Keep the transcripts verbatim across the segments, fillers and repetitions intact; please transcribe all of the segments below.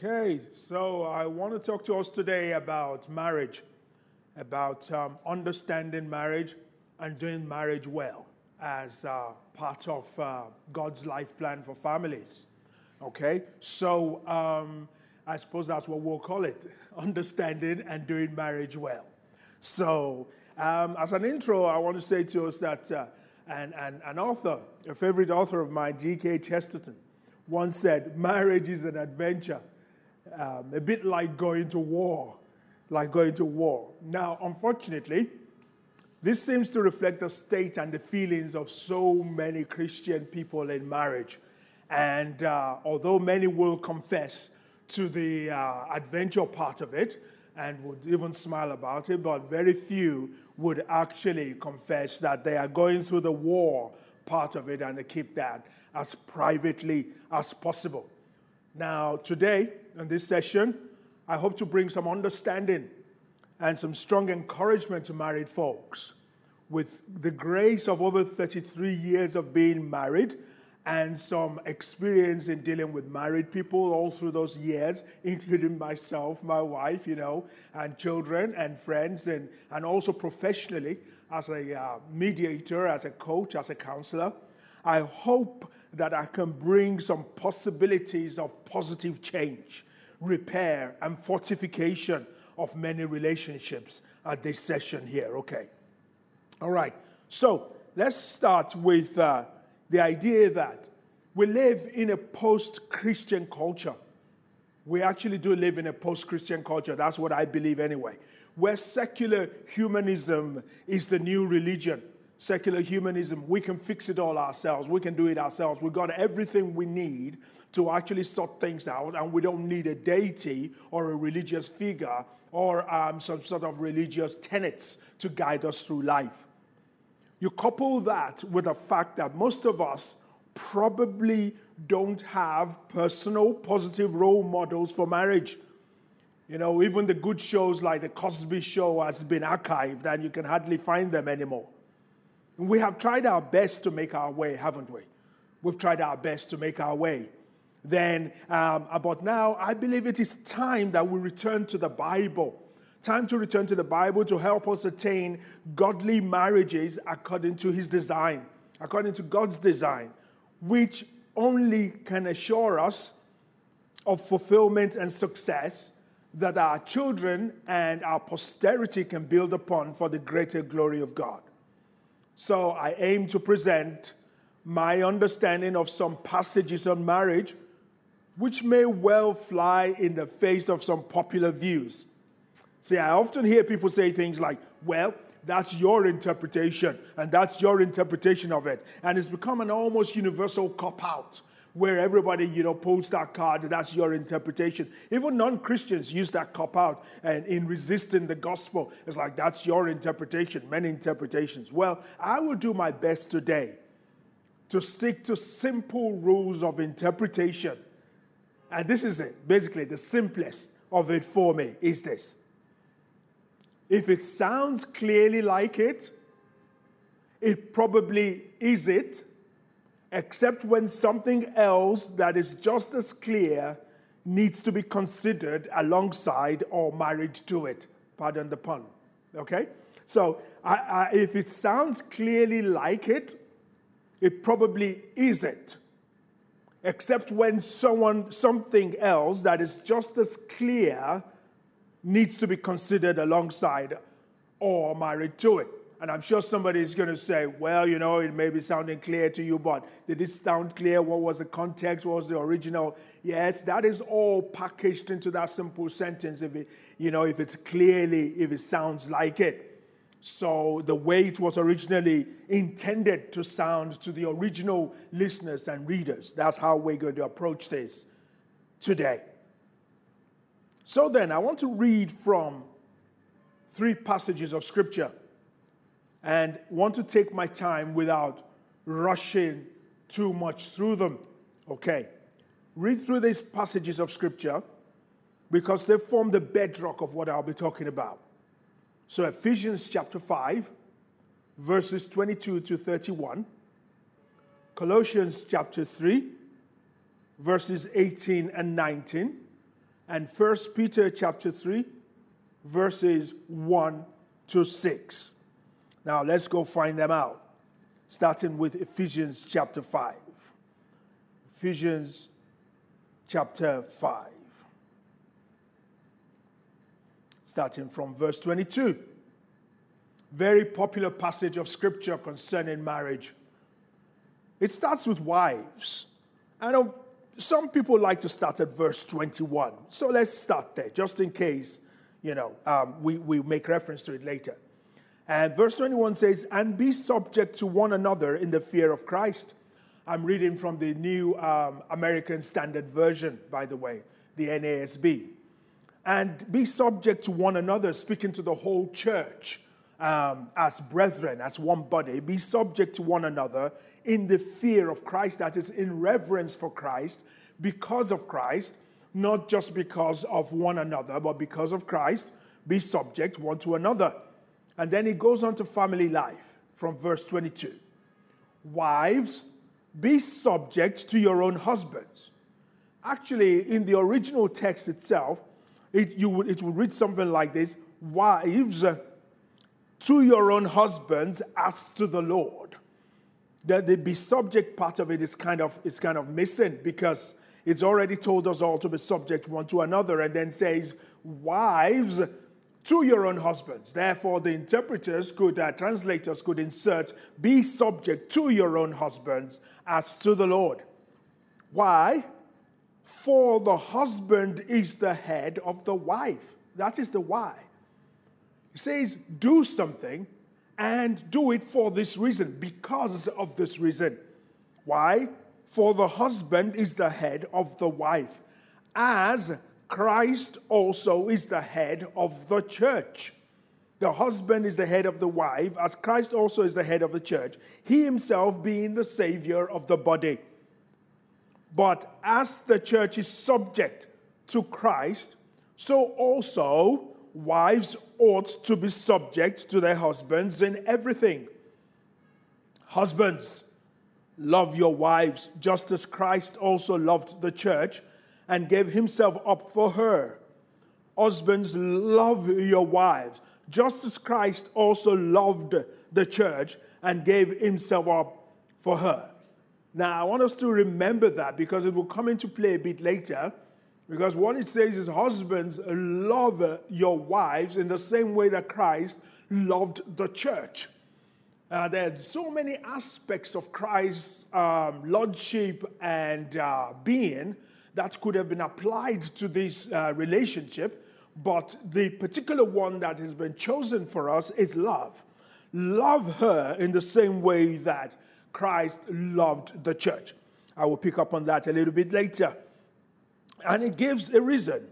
Okay, so I want to talk to us today about marriage, about um, understanding marriage and doing marriage well as uh, part of uh, God's life plan for families. Okay, so um, I suppose that's what we'll call it, understanding and doing marriage well. So um, as an intro, I want to say to us that uh, an, an, an author, a favorite author of mine, G K Chesterton, once said, marriage is an adventure, um, a bit like going to war, like going to war. Now, unfortunately, this seems to reflect the state and the feelings of so many Christian people in marriage. And uh, although many will confess to the uh, adventure part of it and would even smile about it, but very few would actually confess that they are going through the war part of it, and they keep that as privately as possible. Now, today, in this session, I hope to bring some understanding and some strong encouragement to married folks. With the grace of over thirty-three years of being married and some experience in dealing with married people all through those years, including myself, my wife, you know, and children and friends, and, and also professionally as a uh, mediator, as a coach, as a counselor, I hope that I can bring some possibilities of positive change, repair, and fortification of many relationships at this session here. Okay. All right. So let's start with uh, the idea that we live in a post-Christian culture. We actually do live in a post-Christian culture. That's what I believe anyway, where secular humanism is the new religion. Secular humanism, we can fix it all ourselves. We can do it ourselves. We've got everything we need to actually sort things out, and we don't need a deity or a religious figure or um, some sort of religious tenets to guide us through life. You couple that with the fact that most of us probably don't have personal positive role models for marriage. You know, even the good shows like the Cosby Show has been archived, and you can hardly find them anymore. We have tried our best to make our way, haven't we? We've tried our best to make our way. Then, um, but now I believe it is time that we return to the Bible. Time to return to the Bible to help us attain godly marriages according to His design, according to God's design, which only can assure us of fulfillment and success that our children and our posterity can build upon for the greater glory of God. So I aim to present my understanding of some passages on marriage, which may well fly in the face of some popular views. See, I often hear people say things like, well, that's your interpretation, and that's your interpretation of it. And it's become an almost universal cop-out where everybody, you know, pulls that card, that's your interpretation. Even non-Christians use that cop-out and in resisting the gospel. It's like, that's your interpretation, many interpretations. Well, I will do my best today to stick to simple rules of interpretation. And this is it. Basically, the simplest of it for me is this. If it sounds clearly like it, it probably is it, except when something else that is just as clear needs to be considered alongside or married to it. Pardon the pun. Okay? So I, I, if it sounds clearly like it, it probably is it, except when someone, something else that is just as clear needs to be considered alongside or married to it. And I'm sure somebody is going to say, well, you know, it may be sounding clear to you, but did it sound clear? What was the context? What was the original? Yes, that is all packaged into that simple sentence, if it, you know, if it's clearly, if it sounds like it. So the way it was originally intended to sound to the original listeners and readers, that's how we're going to approach this today. So then, I want to read from three passages of Scripture, and want to take my time without rushing too much through them. Okay, read through these passages of Scripture because they form the bedrock of what I'll be talking about. So Ephesians chapter five, verses twenty-two to thirty-one. Colossians chapter three, verses eighteen and nineteen. and First Peter chapter three, verses one to six. Now let's go find them out, starting with Ephesians chapter five. Ephesians chapter five, starting from verse twenty-two. Very popular passage of scripture concerning marriage. It starts with wives. I know some people like to start at verse twenty-one. So let's start there, just in case, you know, um, we, we make reference to it later. And verse twenty-one says, "And be subject to one another in the fear of Christ." I'm reading from the New um, American Standard Version, by the way, the N A S B. "And be subject to one another," speaking to the whole church, Um, as brethren, as one body, "be subject to one another in the fear of Christ," that is, in reverence for Christ, because of Christ, not just because of one another, but because of Christ, be subject one to another. And then he goes on to family life from verse twenty-two. "Wives, be subject to your own husbands." Actually, in the original text itself, it, you would, it would read something like this: "Wives, to your own husbands as to the Lord." That the "be subject" part of it is kind of, it's kind of missing, because it's already told us all to be subject one to another, and then says, "Wives, to your own husbands." Therefore, the interpreters could, uh, translators could insert, "be subject to your own husbands as to the Lord." Why? "For the husband is the head of the wife." That is the why. It says, do something and do it for this reason, because of this reason. Why? "For the husband is the head of the wife, as Christ also is the head of the church." The husband is the head of the wife, as Christ also is the head of the church, he himself being the Savior of the body. "But as the church is subject to Christ, so also wives ought to be subject to their husbands in everything. Husbands, love your wives, just as Christ also loved the church and gave himself up for her. Husbands, love your wives, just as Christ also loved the church and gave himself up for her." Now, I want us to remember that, because it will come into play a bit later. Because what it says is, husbands, love your wives in the same way that Christ loved the church. Uh, there are so many aspects of Christ's um, lordship and uh, being that could have been applied to this uh, relationship. But the particular one that has been chosen for us is love. Love her in the same way that Christ loved the church. I will pick up on that a little bit later. And it gives a reason.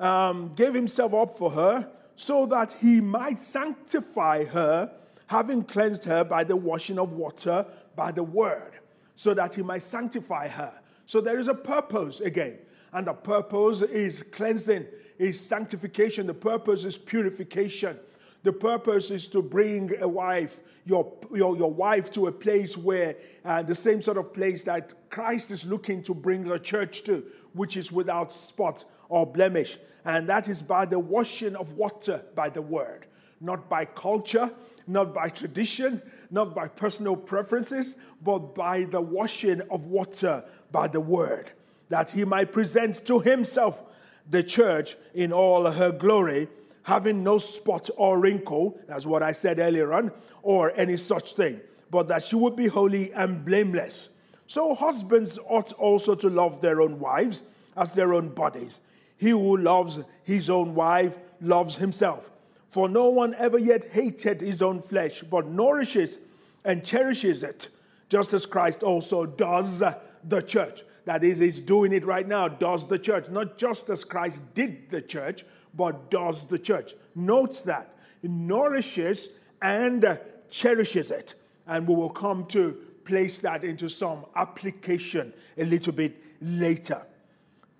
Um, gave himself up for her, so that he might sanctify her, having cleansed her by the washing of water by the word, so that he might sanctify her. So there is a purpose again. And the purpose is cleansing, is sanctification. The purpose is purification. The purpose is to bring a wife, your, your, your wife, to a place where, uh, the same sort of place that Christ is looking to bring the church to, which is without spot or blemish. And that is by the washing of water by the word. Not by culture, not by tradition, not by personal preferences, but by the washing of water by the word, that he might present to himself the church in all her glory, having no spot or wrinkle, that's what I said earlier on, or any such thing, but that she would be holy and blameless. So husbands ought also to love their own wives as their own bodies. He who loves his own wife loves himself. For no one ever yet hated his own flesh, but nourishes and cherishes it, just as Christ also does the church. That is, he's doing it right now, does the church. Not just as Christ did the church, but does the church. Notes that. He nourishes and cherishes it. And we will come to place that into some application a little bit later.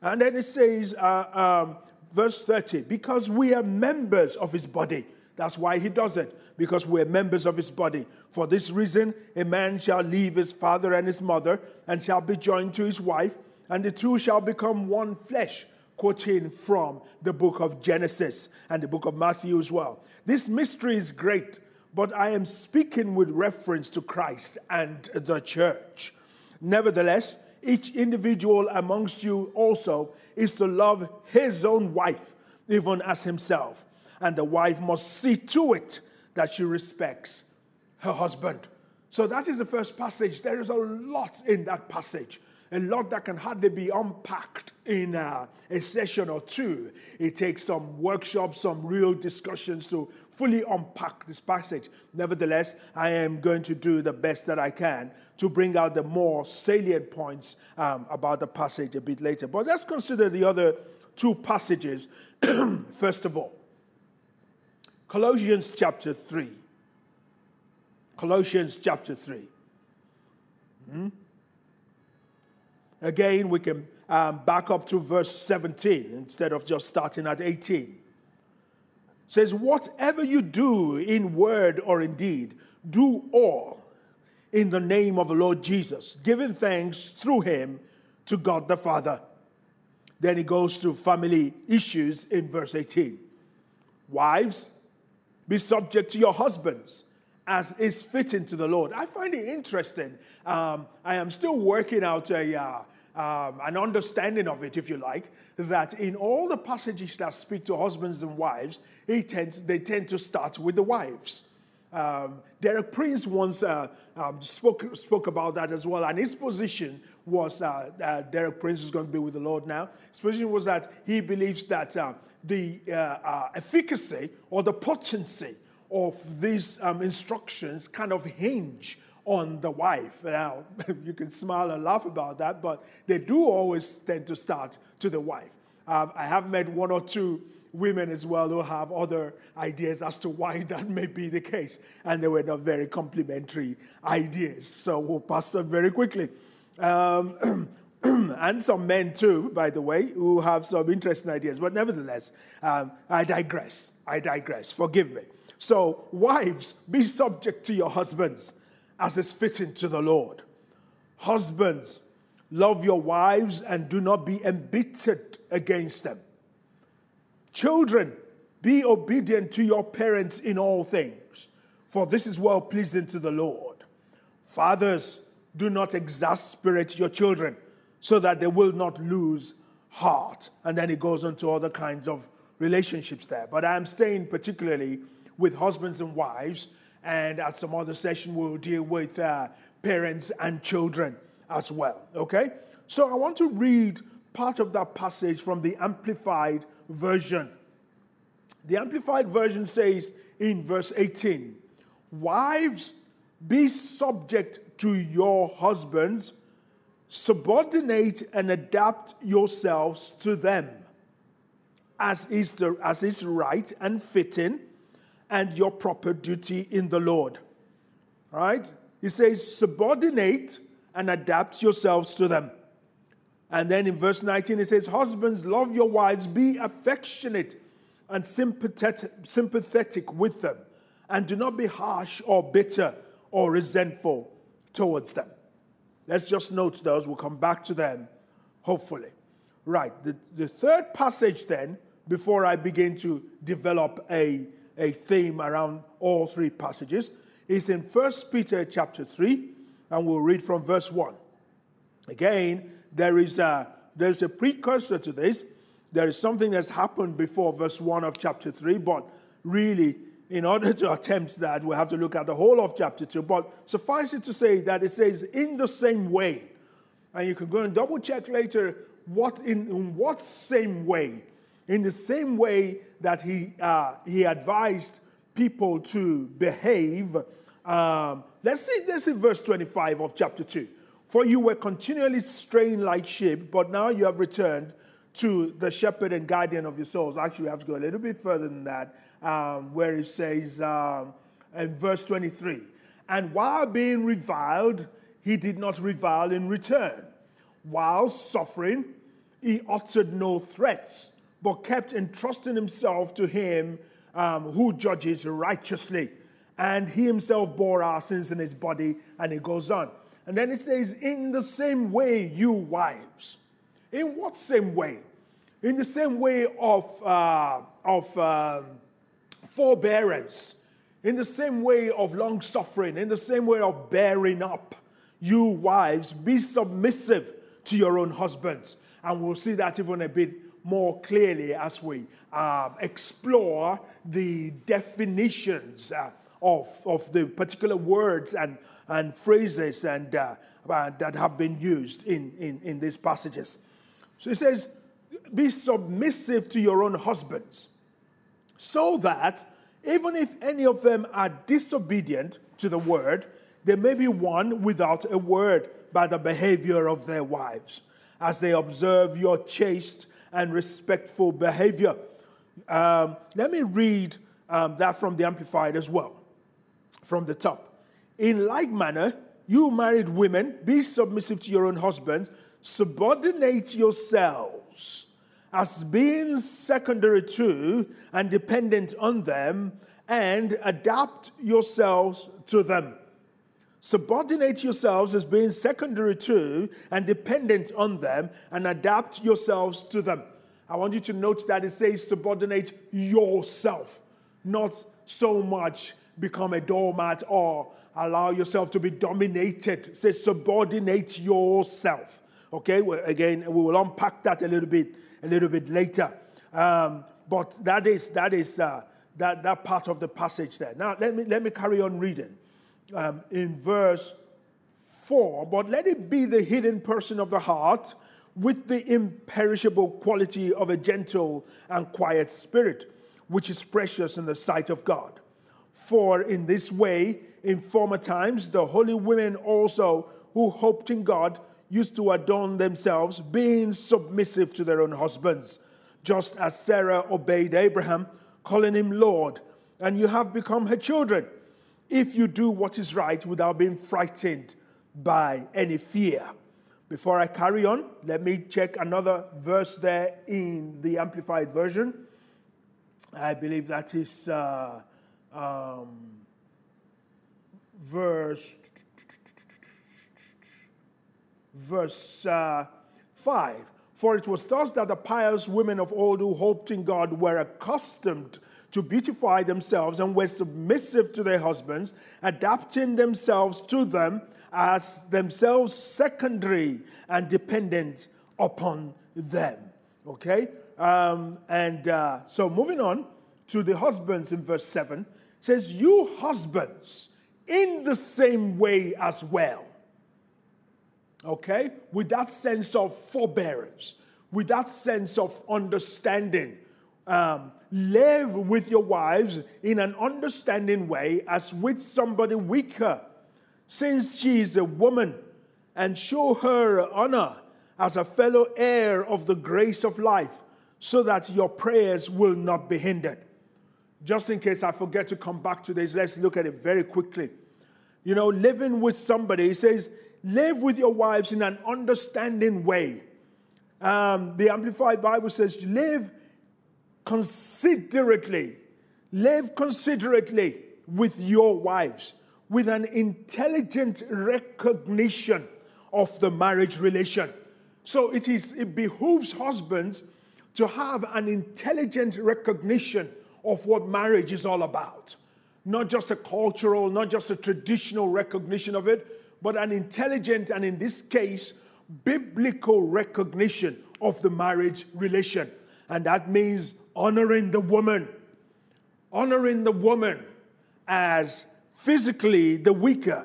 And then it says, uh, um, verse thirty, because we are members of his body. That's why he does it, because we're members of his body. For this reason, a man shall leave his father and his mother, and shall be joined to his wife, and the two shall become one flesh. quoting from the book of Genesis and the book of Matthew as well. This mystery is great, but I am speaking with reference to Christ and the church. Nevertheless, each individual amongst you also is to love his own wife, even as himself. And the wife must see to it that she respects her husband. So that is the first passage. There is a lot in that passage, a lot that can hardly be unpacked in a, a session or two. It takes some workshops, some real discussions to fully unpack this passage. Nevertheless, I am going to do the best that I can to bring out the more salient points um, about the passage a bit later. But let's consider the other two passages. First of all, Colossians chapter three. Colossians chapter three. Hmm? Again, we can um, back up to verse seventeen instead of just starting at eighteen. It says, whatever you do in word or in deed, do all in the name of the Lord Jesus, giving thanks through him to God the Father. Then he goes to family issues in verse eighteen. Wives, be subject to your husbands, as is fitting to the Lord. I find it interesting. Um, I am still working out a... Uh, Um, an understanding of it, if you like, that in all the passages that speak to husbands and wives, it tends, they tend to start with the wives. Um, Derek Prince once uh, um, spoke, spoke about that as well, and his position was, uh, uh, Derek Prince is going to be with the Lord now, his position was that he believes that uh, the uh, uh, efficacy or the potency of these um, instructions kind of hinge on the wife. Now, you can smile and laugh about that, but they do always tend to start to the wife. Um, I have met one or two women as well who have other ideas as to why that may be the case, and they were not very complimentary ideas, so we'll pass them very quickly. Um, and some men too, by the way, who have some interesting ideas, but nevertheless, um, I digress. I digress. Forgive me. So, wives, be subject to your husbands, as is fitting to the Lord. Husbands, love your wives and do not be embittered against them. Children, be obedient to your parents in all things, for this is well pleasing to the Lord. Fathers, do not exasperate your children, so that they will not lose heart. And then it goes on to other kinds of relationships there. But I'm staying particularly with husbands and wives. And at some other session, we'll deal with uh, parents and children as well, okay? So I want to read part of that passage from the Amplified Version. The Amplified Version says in verse eighteen, wives, be subject to your husbands, subordinate and adapt yourselves to them, as is, the, as is right and fitting, and your proper duty in the Lord. All right? He says, subordinate and adapt yourselves to them. And then in verse nineteen, it says, husbands, love your wives, be affectionate and sympathetic with them, and do not be harsh or bitter or resentful towards them. Let's just note those. We'll come back to them, hopefully. Right. The, the third passage then, before I begin to develop a a theme around all three passages, is in First Peter chapter three, and we'll read from verse one. Again, there is a, there's a precursor to this. There is something that's happened before verse one of chapter three, but really, in order to attempt that, we have to look at the whole of chapter two. But suffice it to say that it says, in the same way, and you can go and double check later, what in, in what same way? In the same way that he uh, he advised people to behave, um, let's see this in verse twenty-five of chapter two. For you were continually straying like sheep, but now you have returned to the shepherd and guardian of your souls. Actually, we have to go a little bit further than that, um, where it says um, in verse twenty-three, and while being reviled, he did not revile in return. While suffering, he uttered no threats, but kept entrusting himself to him um, who judges righteously. And he himself bore our sins in his body, and it goes on. And then it says, in the same way, you wives. In what same way? in the same way of, uh, of uh, forbearance, in the same way of long-suffering, in the same way of bearing up, you wives, be submissive to your own husbands. And we'll see that even a bit more clearly as we uh, explore the definitions uh, of, of the particular words and, and phrases and uh, uh, that have been used in, in, in these passages. So it says, be submissive to your own husbands, so that even if any of them are disobedient to the word, they may be won without a word by the behavior of their wives, as they observe your chaste and respectful behavior. Um, let me read um, that from the Amplified as well, from the top. In like manner, you married women, be submissive to your own husbands, subordinate yourselves as being secondary to and dependent on them, and adapt yourselves to them. Subordinate yourselves as being secondary to and dependent on them, and adapt yourselves to them. I want you to note that it says subordinate yourself, not so much become a doormat or allow yourself to be dominated. It says subordinate yourself. Okay, well, again, we will unpack that a little bit, a little bit later. Um, but that is that is uh, that that part of the passage there. Now let me let me carry on reading. Um, in verse four, but let it be the hidden person of the heart with the imperishable quality of a gentle and quiet spirit, which is precious in the sight of God. For in this way, in former times, the holy women also who hoped in God used to adorn themselves, being submissive to their own husbands, just as Sarah obeyed Abraham, calling him Lord, and you have become her children, if you do what is right without being frightened by any fear. Before I carry on, let me check another verse there in the Amplified Version. I believe that is uh, um, verse, verse uh, five. For it was thus that the pious women of old who hoped in God were accustomed to beautify themselves and were submissive to their husbands, adapting themselves to them as themselves secondary and dependent upon them. Okay? Um, and uh, so moving on to the husbands in verse seven, it says, you husbands, in the same way as well. Okay? With that sense of forbearance, with that sense of understanding, um, live with your wives in an understanding way as with somebody weaker, since she is a woman, and show her honor as a fellow heir of the grace of life, so that your prayers will not be hindered. Just in case I forget to come back to this, let's look at it very quickly. You know, living with somebody, it says, live with your wives in an understanding way. Um, the Amplified Bible says, live considerately, live considerately with your wives, with an intelligent recognition of the marriage relation. So it is, it behooves husbands to have an intelligent recognition of what marriage is all about. Not just a cultural, not just a traditional recognition of it, but an intelligent and, in this case, biblical recognition of the marriage relation. And that means honoring the woman, honoring the woman as physically the weaker,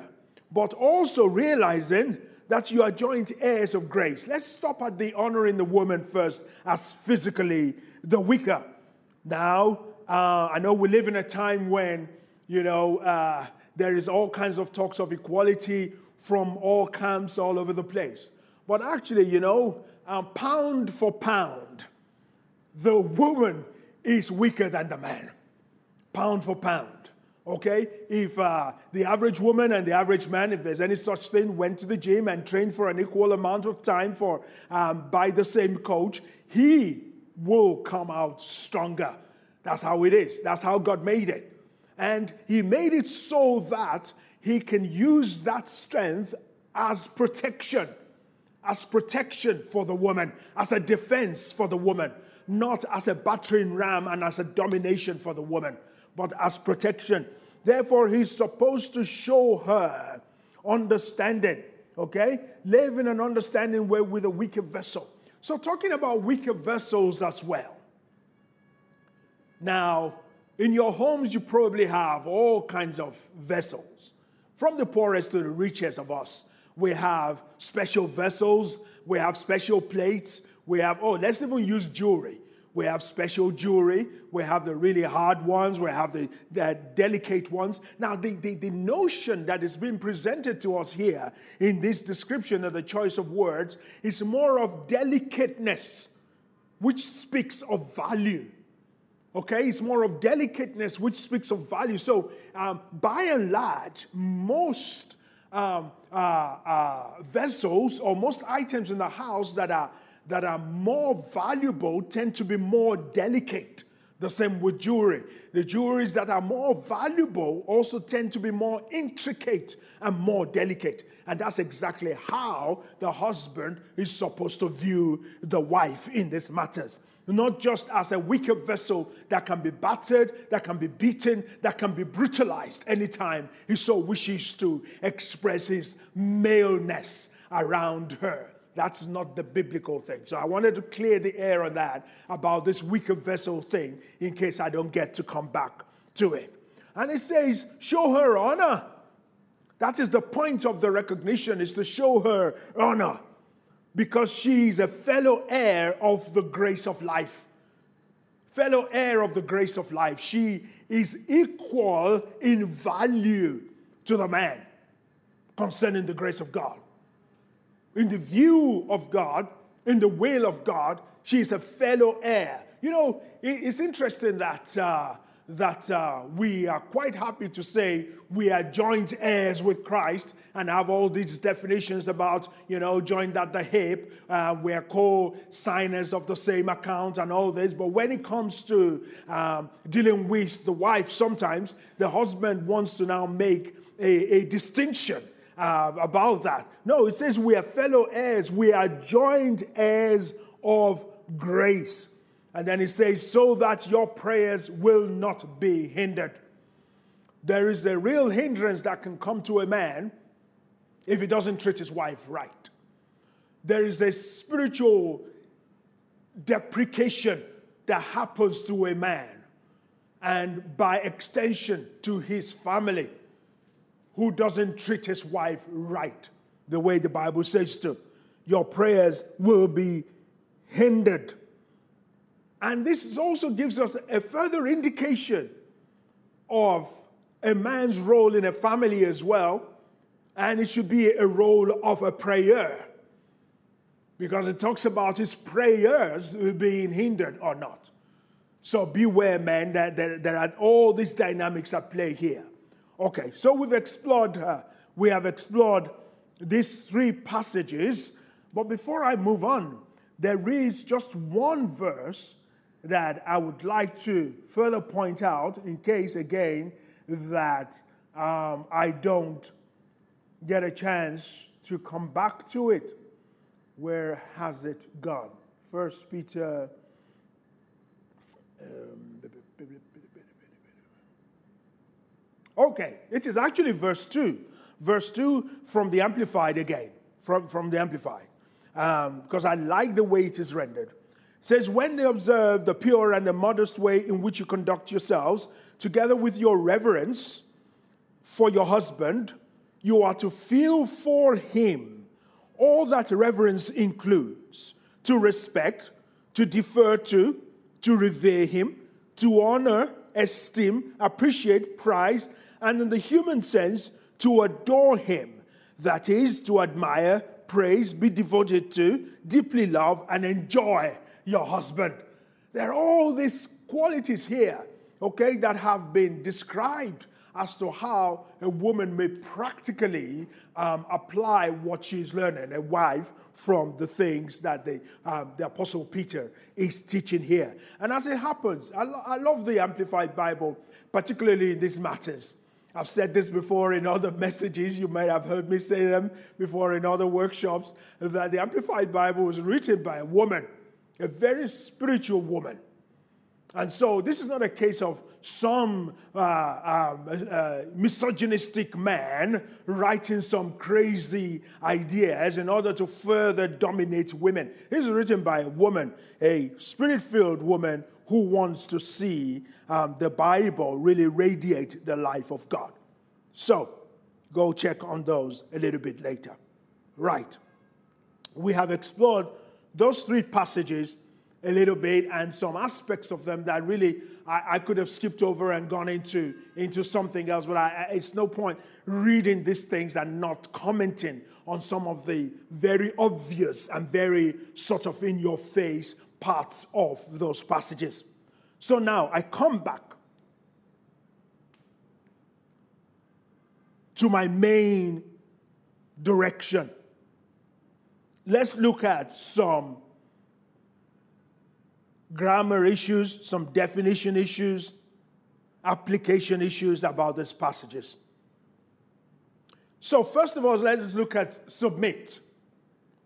but also realizing that you are joint heirs of grace. Let's stop at the honoring the woman first as physically the weaker. Now, uh, I know we live in a time when, you know, uh, there is all kinds of talks of equality from all camps all over the place. But actually, you know, uh, pound for pound, the woman is weaker than the man, pound for pound, okay? If uh, the average woman and the average man, if there's any such thing, went to the gym and trained for an equal amount of time for um, by the same coach, he will come out stronger. That's how it is. That's how God made it. And he made it so that he can use that strength as protection, as protection for the woman, as a defense for the woman. not as a battering ram and as a domination for the woman, but as protection. Therefore, he's supposed to show her understanding, okay? Live in an understanding way with a weaker vessel. So talking about weaker vessels as well. Now, in your homes, you probably have all kinds of vessels. From the poorest to the richest of us, we have special vessels, we have special plates, we have, oh, let's even use jewelry. We have special jewelry, we have the really hard ones, we have the, the delicate ones. Now, the, the, the notion that is being presented to us here in this description of the choice of words is more of delicateness, which speaks of value. Okay, it's more of delicateness, which speaks of value. So, um, by and large, most um, uh, uh, vessels or most items in the house that are that are more valuable tend to be more delicate. The same with jewelry. The jewelries that are more valuable also tend to be more intricate and more delicate. And that's exactly how the husband is supposed to view the wife in these matters. Not just as a weaker vessel that can be battered, that can be beaten, that can be brutalized anytime he so wishes to express his maleness around her. That's not the biblical thing. So I wanted to clear the air on that about this weaker vessel thing in case I don't get to come back to it. And it says, show her honor. That is the point of the recognition, is to show her honor, because she is a fellow heir of the grace of life. Fellow heir of the grace of life. She is equal in value to the man concerning the grace of God. In the view of God, in the will of God, she is a fellow heir. You know, it's interesting that, uh, that uh, we are quite happy to say we are joint heirs with Christ and have all these definitions about, you know, joined at the hip, uh, we are co-signers of the same account and all this. But when it comes to um, dealing with the wife, sometimes the husband wants to now make a, a distinction Uh, about that. No, it says we are fellow heirs. We are joint heirs of grace. And then it says, so that your prayers will not be hindered. There is a real hindrance that can come to a man if he doesn't treat his wife right. There is a spiritual depreciation that happens to a man and by extension to his family, who doesn't treat his wife right, the way the Bible says to. Your prayers will be hindered. And this also gives us a further indication of a man's role in a family as well. And it should be a role of a prayer, because it talks about his prayers being hindered or not. So beware, man, that there are all these dynamics at play here. Okay, so we've explored, uh, we have explored these three passages, but before I move on, there is just one verse that I would like to further point out in case, again, that um, I don't get a chance to come back to it. Where has it gone? First Peter... Um, Okay, it is actually verse two. Verse two from the Amplified again, from, from the Amplified, um, because I like the way it is rendered. It says, when they observe the pure and the modest way in which you conduct yourselves, together with your reverence for your husband, you are to feel for him all that reverence includes, to respect, to defer to, to revere him, to honor, esteem, appreciate, prize, and in the human sense, to adore him. That is, to admire, praise, be devoted to, deeply love, and enjoy your husband. There are all these qualities here, okay, that have been described as to how a woman may practically um, apply what she's learning, a wife, from the things that the, um, the Apostle Peter is teaching here. And as it happens, I, lo- I love the Amplified Bible, particularly in these matters. I've said this before in other messages. You may have heard me say them before in other workshops, that the Amplified Bible was written by a woman. a very spiritual woman. And so this is not a case of some uh, uh, uh, misogynistic man writing some crazy ideas in order to further dominate women. This is written by a woman, a spirit-filled woman who wants to see um, the Bible really radiate the life of God. So go check on those a little bit later. Right. We have explored those three passages a little bit, and some aspects of them that really I, I could have skipped over and gone into, into something else, but I, it's no point reading these things and not commenting on some of the very obvious and very sort of in-your-face parts of those passages. So now I come back to my main direction. Let's look at some grammar issues, some definition issues, application issues about these passages. So first of all, let's look at submit.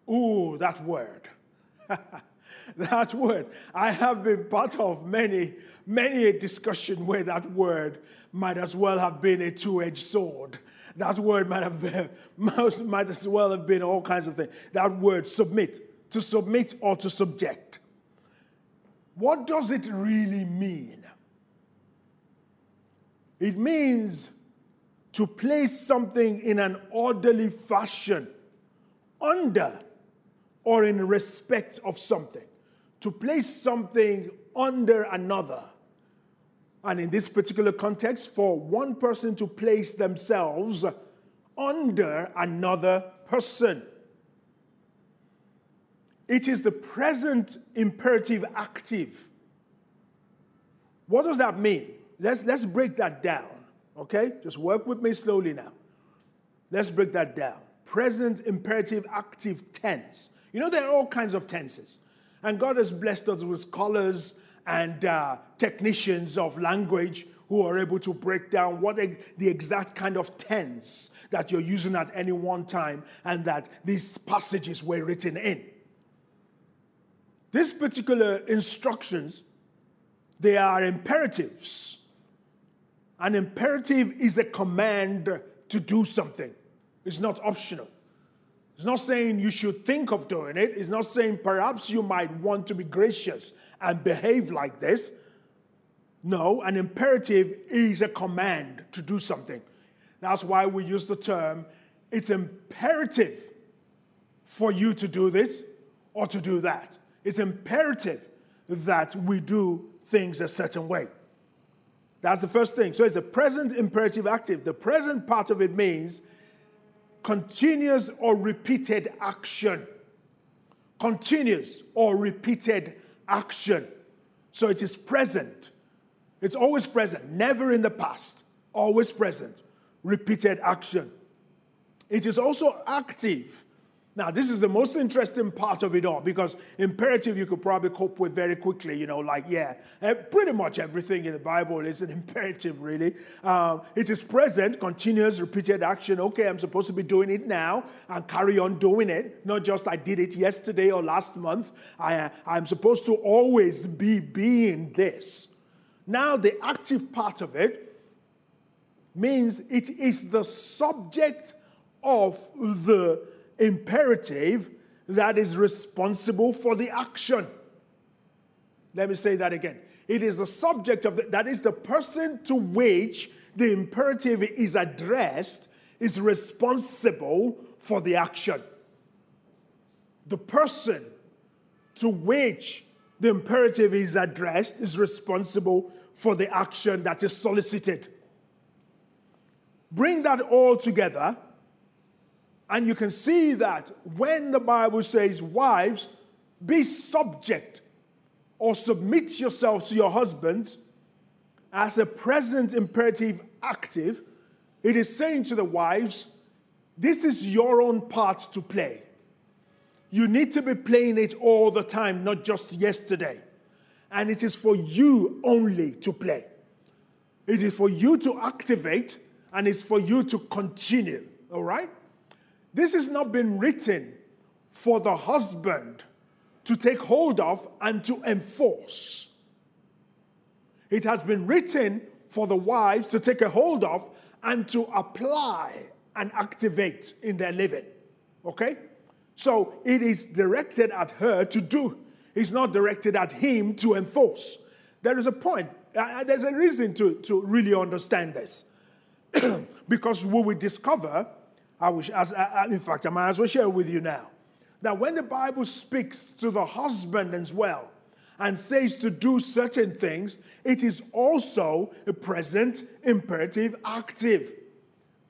Ooh, that word. That word. I have been part of many, many a discussion where that word might as well have been a two-edged sword. That word might have been, might as well have been all kinds of things. That word, submit, to submit or to subject. What does it really mean? It means to place something in an orderly fashion under or in respect of something. To place something under another. And in this particular context, for one person to place themselves under another person. It is the present imperative active. What does that mean? Let's, let's break that down, okay? Just work with me slowly now. Let's break that down. Present imperative active tense. You know, there are all kinds of tenses. And God has blessed us with scholars and uh, technicians of language who are able to break down what ex- the exact kind of tense that you're using at any one time and that these passages were written in. These particular instructions, they are imperatives. An imperative is a command to do something. It's not optional. It's not saying you should think of doing it. It's not saying perhaps you might want to be gracious and behave like this. No, an imperative is a command to do something. That's why we use the term, it's imperative for you to do this or to do that. It's imperative that we do things a certain way. That's the first thing. So it's a present imperative active. The present part of it means continuous or repeated action. Continuous or repeated action. So it is present. It's always present, never in the past. Always present. Repeated action. It is also active. Now, this is the most interesting part of it all, because imperative you could probably cope with very quickly, you know, like, yeah, pretty much everything in the Bible is an imperative, really. Um, it is present, continuous, repeated action. Okay, I'm supposed to be doing it now and carry on doing it. Not just I did it yesterday or last month. I, I'm supposed to always be being this. Now, the active part of it means it is the subject of the imperative that is responsible for the action. Let me say that again. It is the subject of the, that is the person to which the imperative is addressed is responsible for the action. The person to which the imperative is addressed is responsible for the action that is solicited. Bring that all together. And you can see that when the Bible says, wives, be subject or submit yourselves to your husbands, as a present imperative active, it is saying to the wives, this is your own part to play. You need to be playing it all the time, not just yesterday. And it is for you only to play. It is for you to activate, and it's for you to continue, all right? This has not been written for the husband to take hold of and to enforce. It has been written for the wives to take a hold of and to apply and activate in their living. Okay? So it is directed at her to do. It's not directed at him to enforce. There is a point. Uh, there's a reason to, to really understand this. Because we will discover, I wish, as, uh, in fact, I might as well share with you now, that when the Bible speaks to the husband as well and says to do certain things, it is also a present imperative active.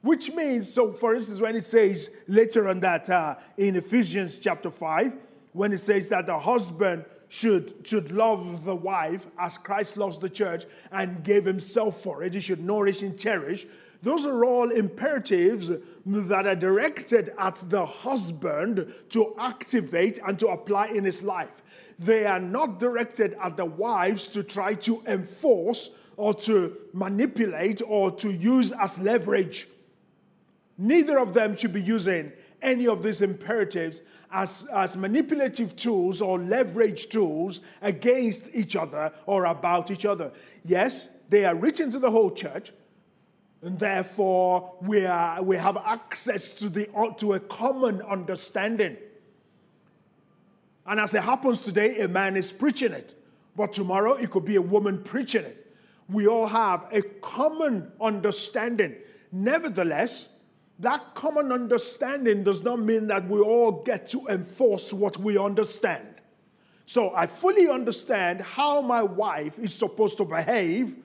Which means, so for instance, when it says later on that uh, in Ephesians chapter five, when it says that the husband should, should love the wife as Christ loves the church and gave himself for it, he should nourish and cherish. Those are all imperatives that are directed at the husband to activate and to apply in his life. They are not directed at the wives to try to enforce or to manipulate or to use as leverage. Neither of them should be using any of these imperatives as, as manipulative tools or leverage tools against each other or about each other. Yes, they are written to the whole church, and therefore we are we have access to the to a common understanding. And as it happens today, a man is preaching it, but tomorrow it could be a woman preaching it. We all have a common understanding. Nevertheless, that common understanding does not mean that we all get to enforce what we understand. So I fully understand how my wife is supposed to behave,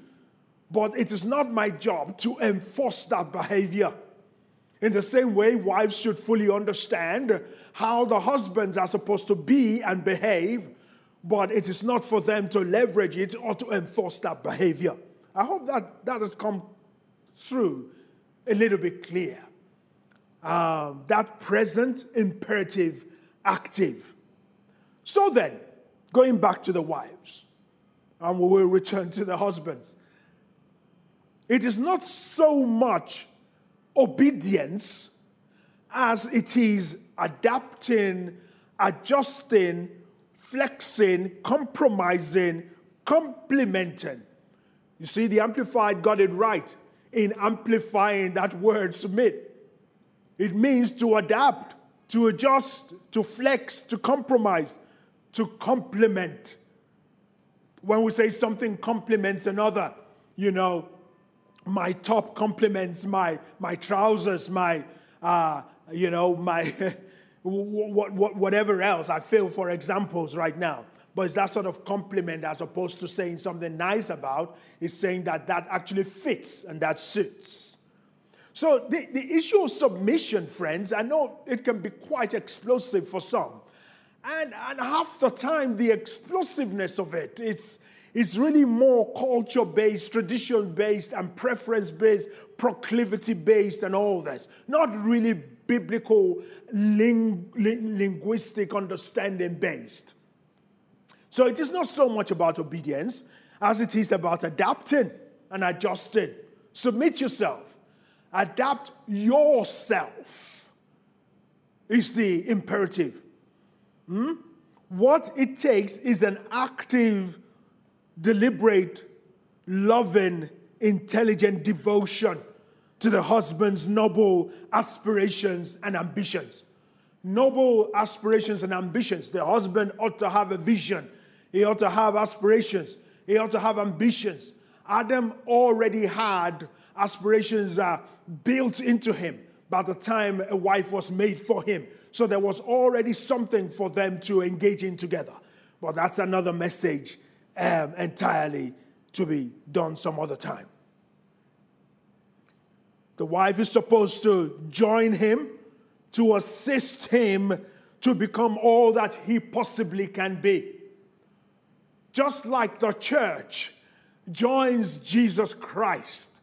but it is not my job to enforce that behavior. In the same way, wives should fully understand how the husbands are supposed to be and behave, but it is not for them to leverage it or to enforce that behavior. I hope that that has come through a little bit clear. Um, that present imperative active. So then, going back to the wives, and we will return to the husbands. It is not so much obedience as it is adapting, adjusting, flexing, compromising, complementing. You see, the Amplified got it right in amplifying that word submit. It means to adapt, to adjust, to flex, to compromise, to complement. When we say something complements another, you know, my top complements my my trousers, my uh, you know my what, what whatever else. I fail for examples right now, but it's that sort of compliment as opposed to saying something nice about. It's saying that that actually fits and that suits. So the, the issue of submission, friends, I know it can be quite explosive for some, and and half the time the explosiveness of it, it's. It's really more culture-based, tradition-based, and preference-based, proclivity-based, and all that. Not really biblical, ling- ling- linguistic understanding-based. So it is not so much about obedience as it is about adapting and adjusting. Submit yourself. Adapt yourself is the imperative. Hmm? What it takes is an active, deliberate, loving, intelligent devotion to the husband's noble aspirations and ambitions. Noble aspirations and ambitions. The husband ought to have a vision. He ought to have aspirations. He ought to have ambitions. Adam already had aspirations uh, built into him by the time a wife was made for him. So there was already something for them to engage in together. But that's another message. Um, entirely to be done some other time. The wife is supposed to join him, to assist him to become all that he possibly can be. Just like the church joins Jesus Christ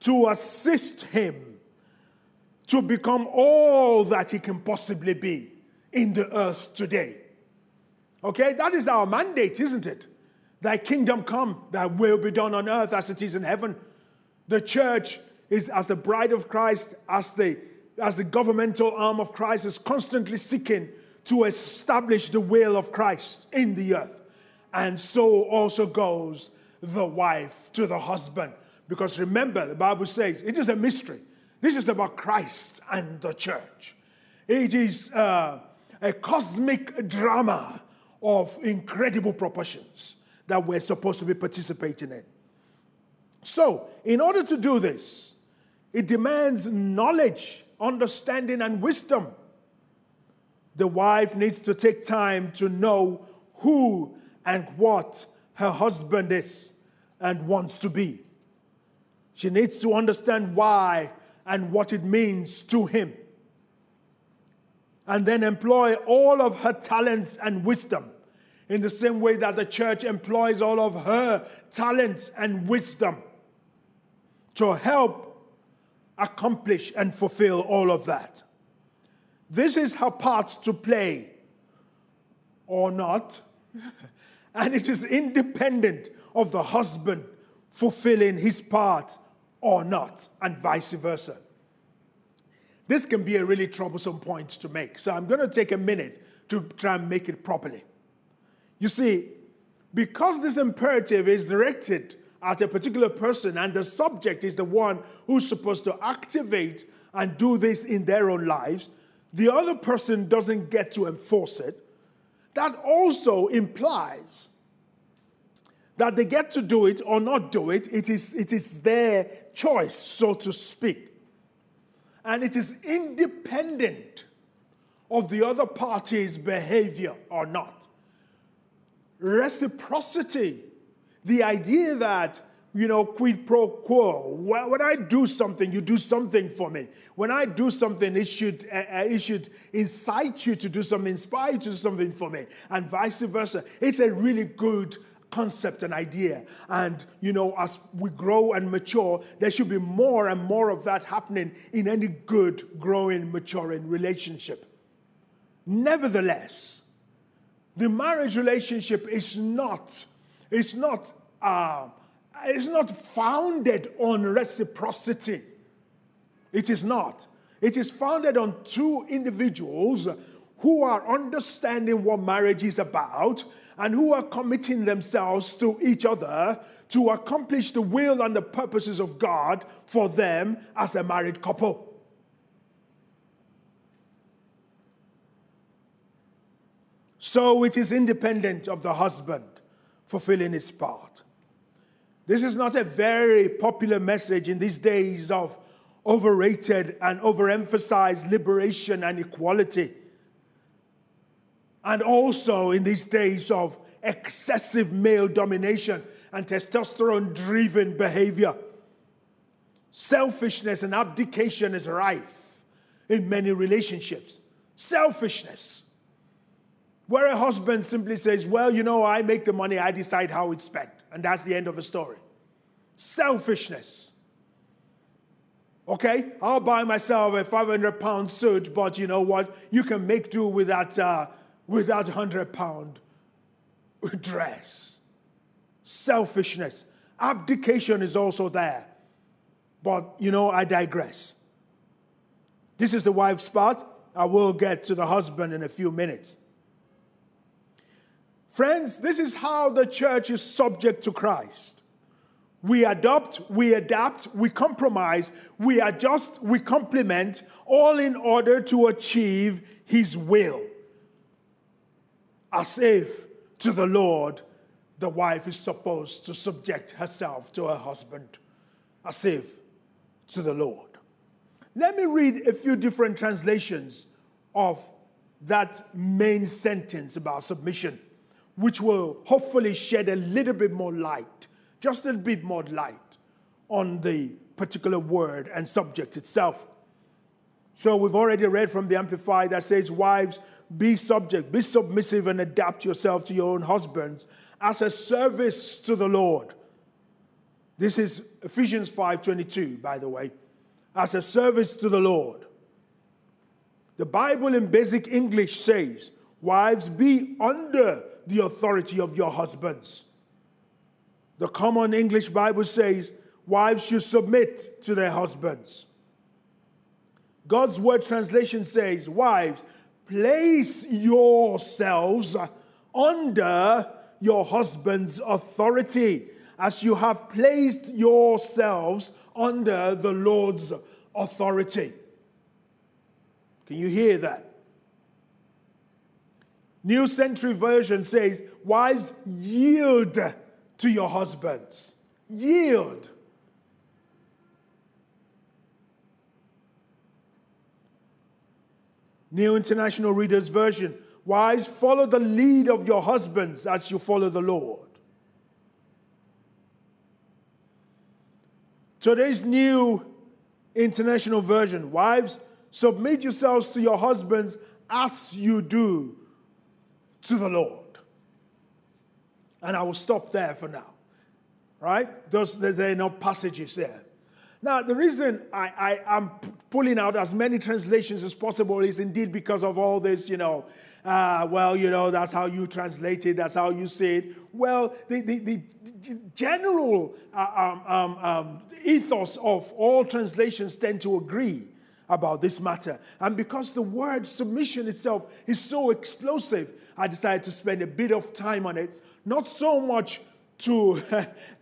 to assist him to become all that he can possibly be in the earth today. Okay, that is our mandate, isn't it? Thy kingdom come, thy will be done on earth as it is in heaven. The church is, as the bride of Christ, as the, as the governmental arm of Christ, is constantly seeking to establish the will of Christ in the earth. And so also goes the wife to the husband. Because remember, the Bible says it is a mystery. This is about Christ and the church. It is uh, a cosmic drama of incredible proportions that we're supposed to be participating in. So, in order to do this, it demands knowledge, understanding, and wisdom. The wife needs to take time to know who and what her husband is and wants to be. She needs to understand why and what it means to him. And then employ all of her talents and wisdom in the same way that the church employs all of her talents and wisdom to help accomplish and fulfill all of that. This is her part to play, or not, and it is independent of the husband fulfilling his part or not, and vice versa. This can be a really troublesome point to make, so I'm going to take a minute to try and make it properly. You see, because this imperative is directed at a particular person and the subject is the one who's supposed to activate and do this in their own lives, the other person doesn't get to enforce it. That also implies that they get to do it or not do it. It is, it is their choice, so to speak. And it is independent of the other party's behavior or not. Reciprocity, the idea that, you know, quid pro quo, when I do something, you do something for me. When I do something, it should, uh, it should incite you to do something, inspire you to do something for me, and vice versa. It's a really good concept and idea. And, you know, as we grow and mature, there should be more and more of that happening in any good, growing, maturing relationship. Nevertheless, the marriage relationship is not, it's not, uh, it's not founded on reciprocity. It is not. It is founded on two individuals who are understanding what marriage is about and who are committing themselves to each other to accomplish the will and the purposes of God for them as a married couple. So it is independent of the husband fulfilling his part. This is not a very popular message in these days of overrated and overemphasized liberation and equality. And also in these days of excessive male domination and testosterone-driven behavior, selfishness and abdication is rife in many relationships. Selfishness. Where a husband simply says, well, you know, I make the money, I decide how it's spent. And that's the end of the story. Selfishness. Okay, I'll buy myself a five hundred pound suit, but you know what? You can make do with that uh, with that one hundred pound dress. Selfishness. Abdication is also there. But, you know, I digress. This is the wife's part. I will get to the husband in a few minutes. Friends, this is how the church is subject to Christ. We adopt, we adapt, we compromise, we adjust, we complement, all in order to achieve his will. As if to the Lord, the wife is supposed to subject herself to her husband. As if to the Lord. Let me read a few different translations of that main sentence about submission, which will hopefully shed a little bit more light, just a bit more light on the particular word and subject itself. So we've already read from the Amplified that says, wives, be subject, be submissive, and adapt yourself to your own husbands as a service to the Lord. This is Ephesians five twenty-two, by the way. As a service to the Lord. The Bible in basic English says, wives, be under the authority of your husbands. The common English Bible says, wives should submit to their husbands. God's Word translation says, wives, place yourselves under your husband's authority, as you have placed yourselves under the Lord's authority. Can you hear that? New Century Version says, wives, yield to your husbands. Yield. New International Reader's Version, wives, follow the lead of your husbands as you follow the Lord. Today's New International Version, wives, submit yourselves to your husbands as you do to the Lord. And I will stop there for now. Right? Those, there are no passages there. Now, the reason I, I am pulling out as many translations as possible is indeed because of all this, you know, uh, well, you know, that's how you translate it, that's how you say it. Well, the, the, the general uh, um, um, ethos of all translations tend to agree about this matter. And because the word submission itself is so explosive, I decided to spend a bit of time on it, not so much to,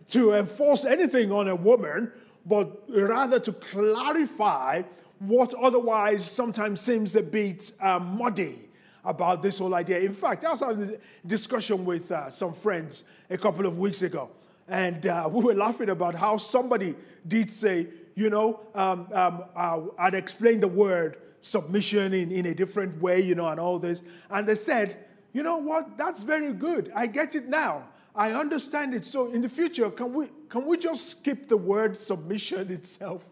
to enforce anything on a woman, but rather to clarify what otherwise sometimes seems a bit uh, muddy about this whole idea. In fact, I was having a discussion with uh, some friends a couple of weeks ago, and uh, we were laughing about how somebody did say, you know, um, um, uh, I'd explained the word submission in, in a different way, you know, and all this. And they said, you know what, that's very good. I get it now. I understand it. So in the future, can we can we just skip the word submission itself?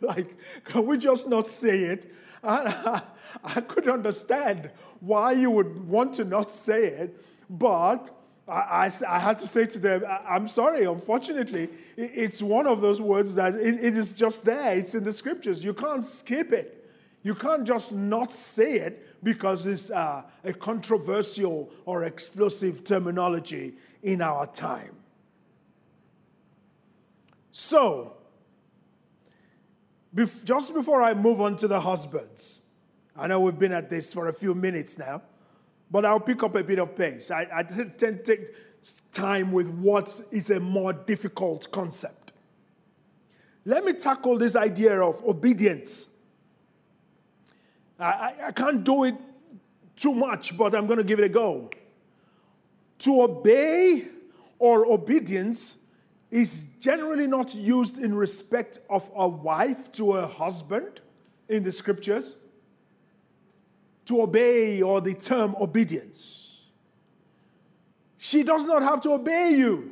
Like, can we just not say it? I, I, I could understand why you would want to not say it, but I, I, I had to say to them, I, I'm sorry, unfortunately, it, it's one of those words that it, it is just there. It's in the scriptures. You can't skip it. You can't just not say it because it's uh, a controversial or explosive terminology in our time. So, bef- just before I move on to the husbands, I know we've been at this for a few minutes now, but I'll pick up a bit of pace. I, I tend to take time with what is a more difficult concept. Let me tackle this idea of obedience. I, I, I can't do it too much, but I'm going to give it a go. To obey or obedience is generally not used in respect of a wife to a husband in the scriptures. To obey, or the term obedience. She does not have to obey you.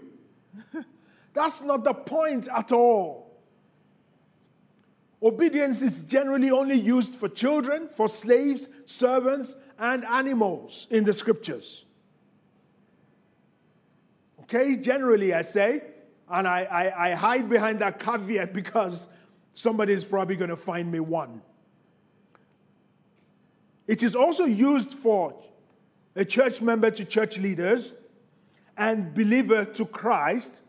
That's not the point at all. Obedience is generally only used for children, for slaves, servants, and animals in the scriptures. Okay, generally I say, and I, I, I hide behind that caveat because somebody's probably going to find me one. It is also used for a church member to church leaders and believer to Christ,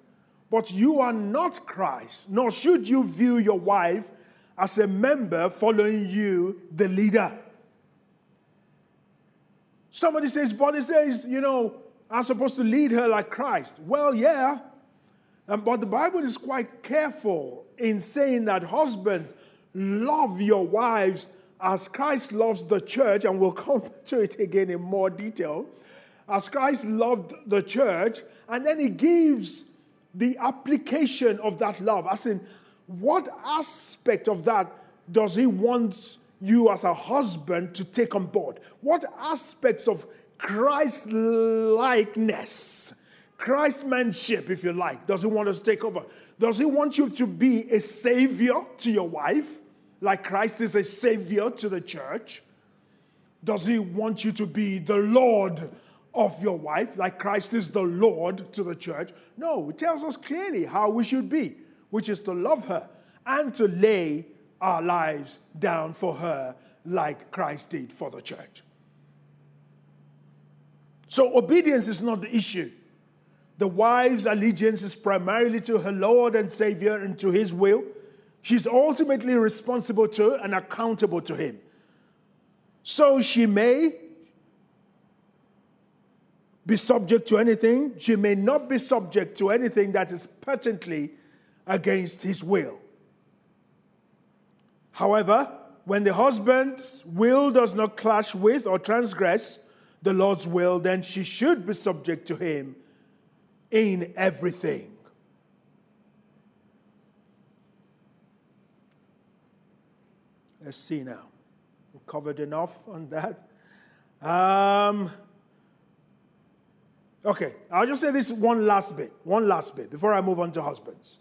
but you are not Christ, nor should you view your wife as a member following you, the leader. Somebody says, but it says, you know, I'm supposed to lead her like Christ. Well, yeah, but the Bible is quite careful in saying that husbands, love your wives as Christ loves the church, and we'll come to it again in more detail, as Christ loved the church, and then he gives the application of that love, as in what aspect of that does he want you as a husband to take on board? What aspects of Christ-likeness, Christmanship, if you like, does he want us to take over? Does he want you to be a savior to your wife, like Christ is a savior to the church? Does he want you to be the Lord of your wife, like Christ is the Lord to the church? No, it tells us clearly how we should be, which is to love her and to lay our lives down for her like Christ did for the church. So obedience is not the issue. The wife's allegiance is primarily to her Lord and Savior and to his will. She's ultimately responsible to and accountable to him. So she may be subject to anything. She may not be subject to anything that is patently against his will. However, when the husband's will does not clash with or transgress the Lord's will, then she should be subject to him in everything. Let's see now. We've covered enough on that. Um, okay, I'll just say this one last bit, one last bit before I move on to husbands.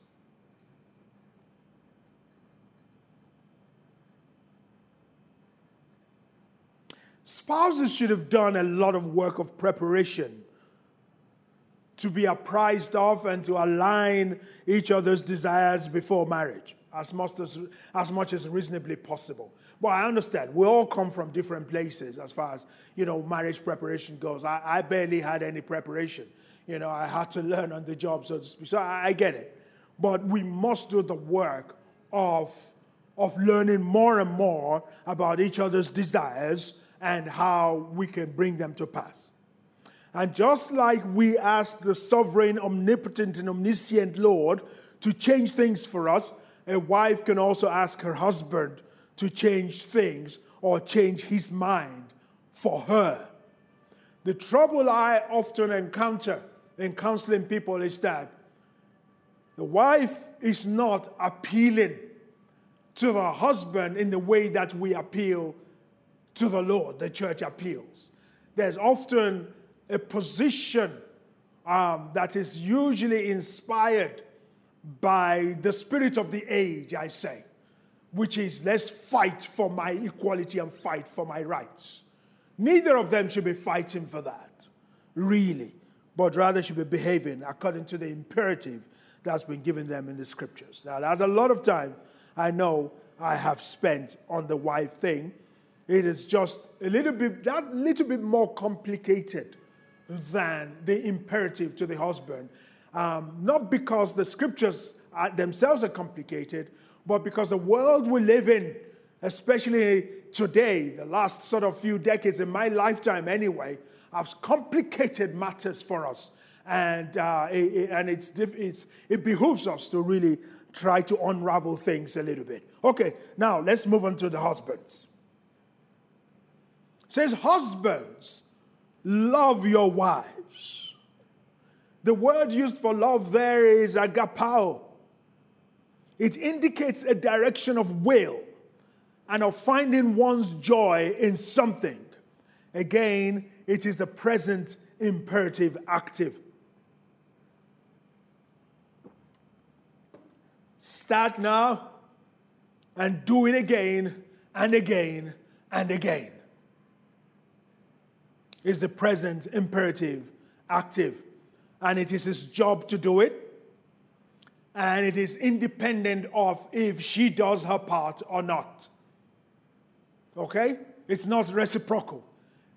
Spouses should have done a lot of work of preparation to be apprised of and to align each other's desires before marriage as much as, as much as reasonably possible. But I understand, we all come from different places as far as, you know, marriage preparation goes. I, I barely had any preparation. You know, I had to learn on the job, so to speak. So I, I get it. But we must do the work of, of learning more and more about each other's desires and how we can bring them to pass. And just like we ask the sovereign, omnipotent, and omniscient Lord to change things for us, a wife can also ask her husband to change things or change his mind for her. The trouble I often encounter in counseling people is that the wife is not appealing to the husband in the way that we appeal to the Lord, the church appeals. There's often a position um, that is usually inspired by the spirit of the age, I say, which is, let's fight for my equality and fight for my rights. Neither of them should be fighting for that, really, but rather should be behaving according to the imperative that's been given them in the scriptures. Now, there's a lot of time I know I have spent on the wife thing. It is just a little bit, that little bit more complicated than the imperative to the husband. Um, not because the scriptures are, themselves are complicated, but because the world we live in, especially today, the last sort of few decades in my lifetime anyway, has complicated matters for us. And uh, it, it, and it's, it's it behooves us to really try to unravel things a little bit. Okay, now let's move on to the husbands. Says, husbands, love your wives. The word used for love there is agapao. It indicates a direction of will and of finding one's joy in something. Again, it is the present imperative active. Start now and do it again and again and again. Is the present imperative active, and it is his job to do it, and it is independent of if she does her part or not. Okay? It's not reciprocal.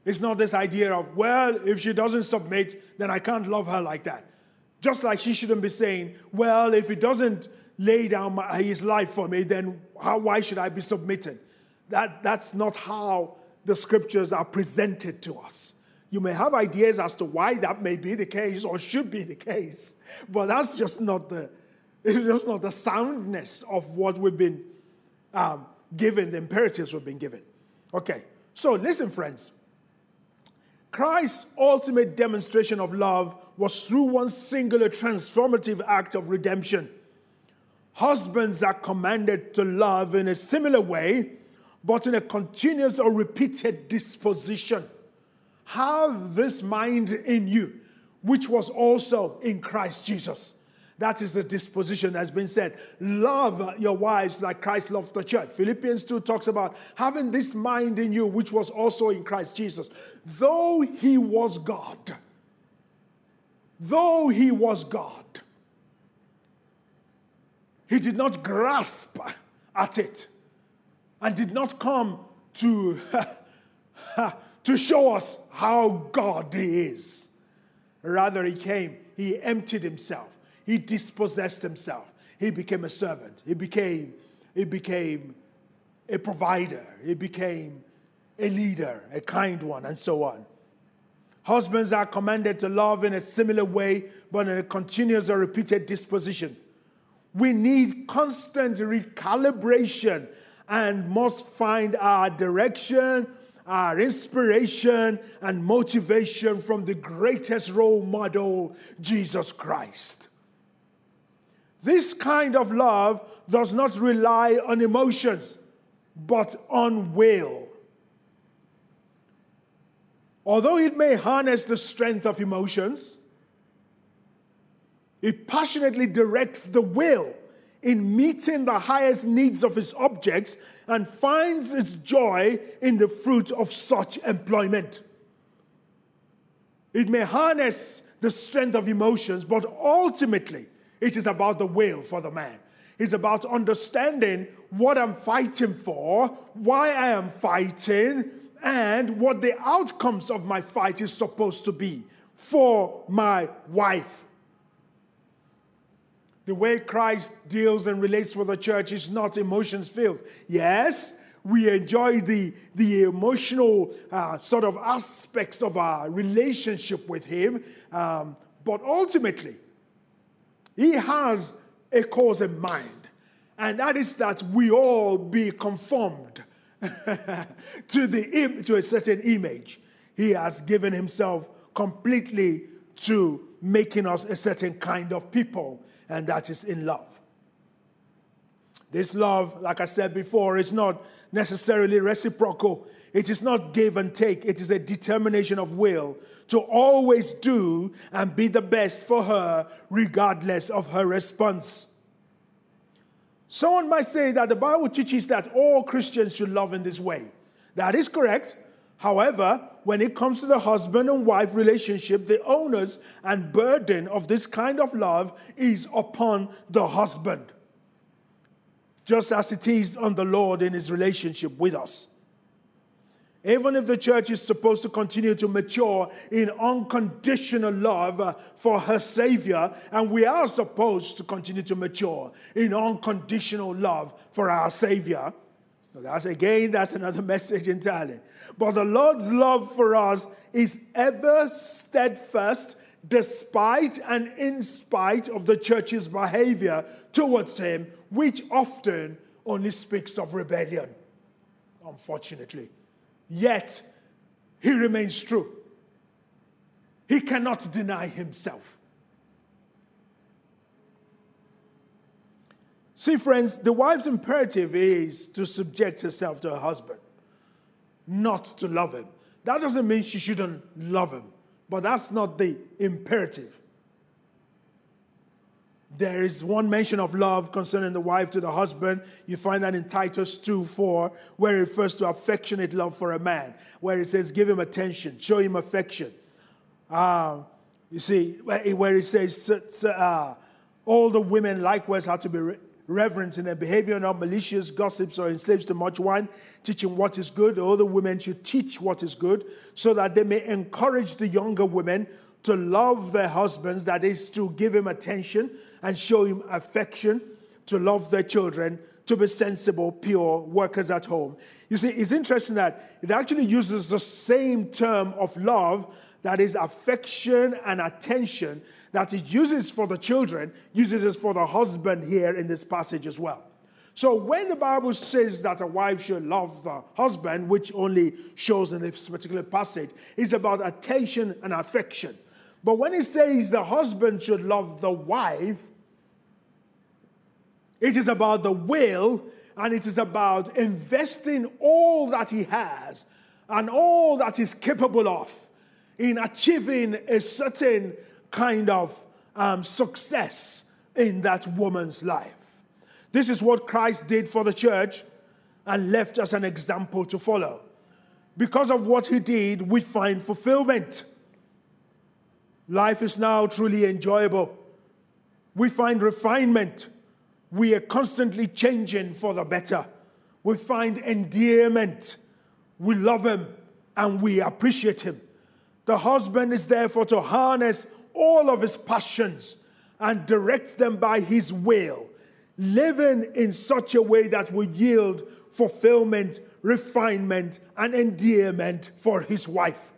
It's not this idea of, well, if she doesn't submit, then I can't love her like that. Just like she shouldn't be saying, well, if he doesn't lay down my, his life for me, then how, why should I be submitted? That, that's not how the scriptures are presented to us. You may have ideas as to why that may be the case or should be the case, but that's just not the, it's just not the soundness of what we've been um, given, the imperatives we've been given. Okay, so listen, friends. Christ's ultimate demonstration of love was through one singular transformative act of redemption. Husbands are commanded to love in a similar way, but in a continuous or repeated disposition. Have this mind in you, which was also in Christ Jesus. That is the disposition that's been said. Love your wives like Christ loved the church. Philippians two talks about having this mind in you, which was also in Christ Jesus. Though he was God, though he was God, he did not grasp at it and did not come to, to show us how God he is. Rather, he came, he emptied himself, he dispossessed himself, he became a servant, he became, he became a provider, he became a leader, a kind one, and so on. Husbands are commanded to love in a similar way, but in a continuous or repeated disposition. We need constant recalibration and must find our direction, our inspiration, and motivation from the greatest role model, Jesus Christ. This kind of love does not rely on emotions, but on will. Although it may harness the strength of emotions, it passionately directs the will in meeting the highest needs of its objects and finds its joy in the fruit of such employment. It may harness the strength of emotions, but ultimately it is about the will for the man. It's about understanding what I'm fighting for, why I am fighting, and what the outcomes of my fight is supposed to be for my wife. The way Christ deals and relates with the church is not emotions-filled. Yes, we enjoy the, the emotional uh, sort of aspects of our relationship with him, um, but ultimately, he has a cause in mind, and that is that we all be conformed to, the im- to a certain image. He has given himself completely to making us a certain kind of people, and that is in love. This love, like I said before, is not necessarily reciprocal. It is not give and take. It is a determination of will to always do and be the best for her, regardless of her response. Someone might say that the Bible teaches that all Christians should love in this way. That is correct. However, when it comes to the husband and wife relationship, the onus and burden of this kind of love is upon the husband, just as it is on the Lord in his relationship with us. Even if the church is supposed to continue to mature in unconditional love for her Savior, and we are supposed to continue to mature in unconditional love for our Savior, that's again, that's another message entirely. But the Lord's love for us is ever steadfast despite and in spite of the church's behavior towards him, which often only speaks of rebellion, unfortunately. Yet, he remains true. He cannot deny himself. See, friends, the wife's imperative is to subject herself to her husband, not to love him. That doesn't mean she shouldn't love him, but that's not the imperative. There is one mention of love concerning the wife to the husband. You find that in Titus two four, where it refers to affectionate love for a man, where it says, give him attention, show him affection. Uh, you see, where it says, uh, all the women likewise have to be re- reverent in their behavior, not malicious, gossips, or enslaved to much wine, teaching what is good. All the women should teach what is good, so that they may encourage the younger women to love their husbands, that is, to give him attention and show him affection, to love their children, to be sensible, pure, workers at home. You see, it's interesting that it actually uses the same term of love, that is affection and attention, that it uses for the children, uses it for the husband here in this passage as well. So when the Bible says that a wife should love the husband, which only shows in this particular passage, it's about attention and affection. But when it says the husband should love the wife, it is about the will, and it is about investing all that he has and all that he's capable of in achieving a certain kind of um, success in that woman's life. This is what Christ did for the church and left us an example to follow. Because of what he did, we find fulfillment. Life is now truly enjoyable. We find refinement. We are constantly changing for the better. We find endearment. We love him and we appreciate him. The husband is therefore to harness all of his passions and direct them by his will, living in such a way that will yield fulfillment, refinement and endearment for his wife.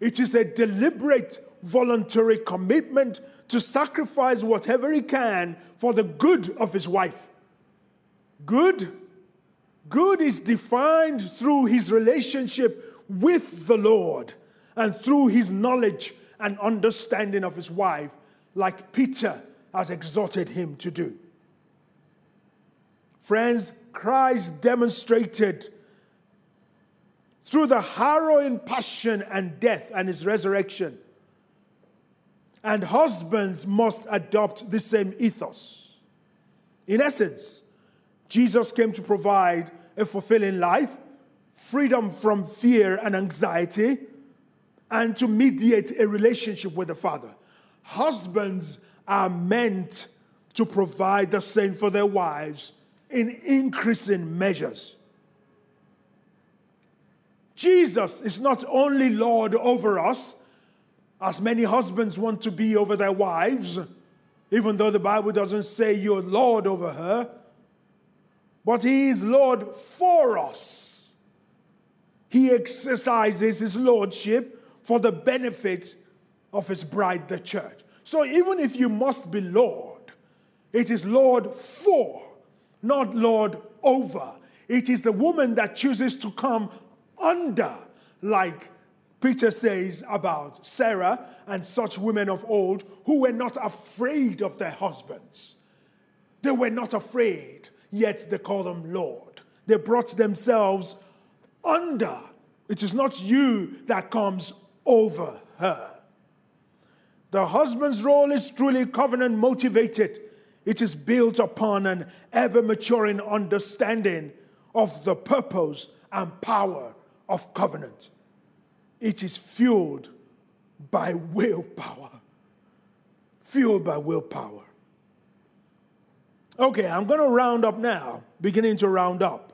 It is a deliberate, voluntary commitment to sacrifice whatever he can for the good of his wife. Good, good is defined through his relationship with the Lord and through his knowledge and understanding of his wife, like Peter has exhorted him to do. Friends, Christ demonstrated through the harrowing passion and death and his resurrection. And husbands must adopt the same ethos. In essence, Jesus came to provide a fulfilling life, freedom from fear and anxiety, and to mediate a relationship with the Father. Husbands are meant to provide the same for their wives in increasing measures. Jesus is not only Lord over us, as many husbands want to be over their wives, even though the Bible doesn't say you're Lord over her, but he is Lord for us. He exercises his lordship for the benefit of his bride, the church. So even if you must be Lord, it is Lord for, not Lord over. It is the woman that chooses to come under, like Peter says about Sarah and such women of old who were not afraid of their husbands. They were not afraid, yet they called them Lord. They brought themselves under. It is not you that comes over her. The husband's role is truly covenant motivated. It is built upon an ever-maturing understanding of the purpose and power of covenant. It is fueled by willpower. Fueled by willpower. Okay, I'm going to round up now, beginning to round up.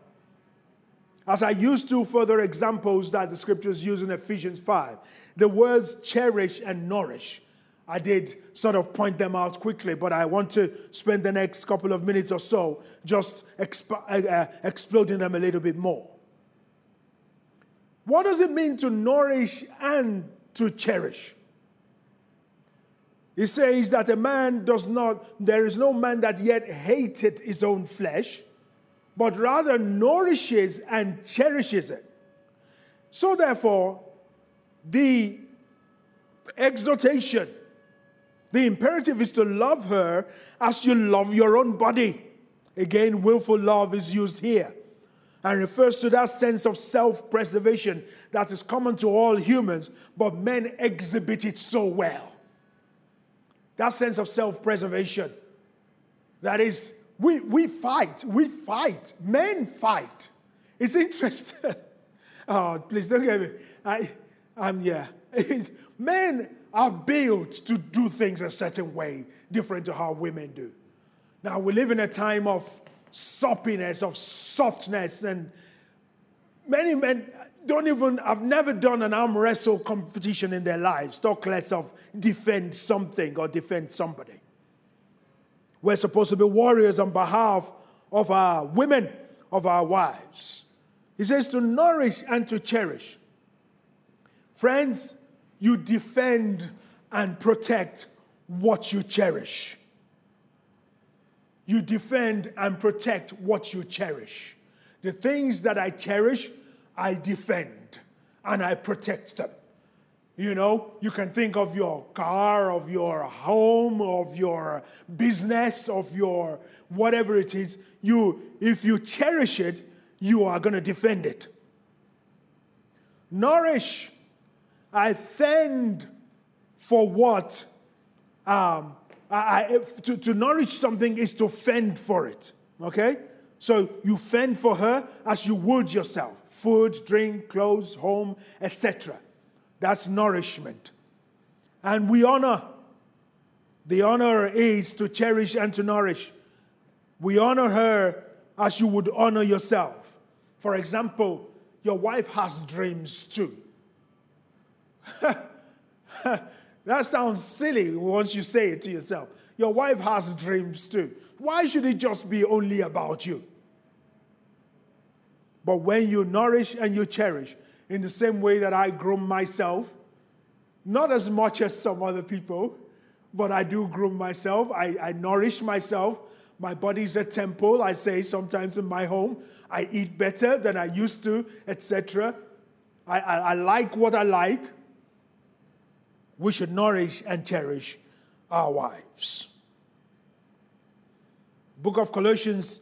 As I used to, further examples that the scriptures use in Ephesians five, the words cherish and nourish. I did sort of point them out quickly, but I want to spend the next couple of minutes or so just exp- uh, exploding them a little bit more. What does it mean to nourish and to cherish? It says that a man does not, there is no man that yet hated his own flesh, but rather nourishes and cherishes it. So therefore, the exhortation, the imperative is to love her as you love your own body. Again, willful love is used here and refers to that sense of self-preservation that is common to all humans, but men exhibit it so well. That sense of self-preservation. That is, we, we fight, we fight, men fight. It's interesting. Oh, please don't get me. I, I'm, yeah. Men are built to do things a certain way, different to how women do. Now, we live in a time of soppiness, of softness, and many men don't even, I've never done an arm wrestle competition in their lives, talk less of defend something or defend somebody. We're supposed to be warriors on behalf of our women, of our wives. He says to nourish and to cherish. Friends, you defend and protect what you cherish. You defend and protect what you cherish. The things that I cherish, I defend and I protect them. You know, you can think of your car, of your home, of your business, of your whatever it is. You, if you cherish it, you are going to defend it. Nourish. I fend for what, um, I, I, to, to nourish something is to fend for it, okay? So you fend for her as you would yourself. Food, drink, clothes, home, et cetera. That's nourishment. And we honor. The honor is to cherish and to nourish. We honor her as you would honor yourself. For example, your wife has dreams too. That sounds silly once you say it to yourself. Your wife has dreams too. Why should it just be only about you? But when you nourish and you cherish, in the same way that I groom myself, not as much as some other people, but I do groom myself. I, I nourish myself. My body is a temple. I say sometimes in my home, I eat better than I used to, et cetera. I, I, I like what I like. We should nourish and cherish our wives. Book of Colossians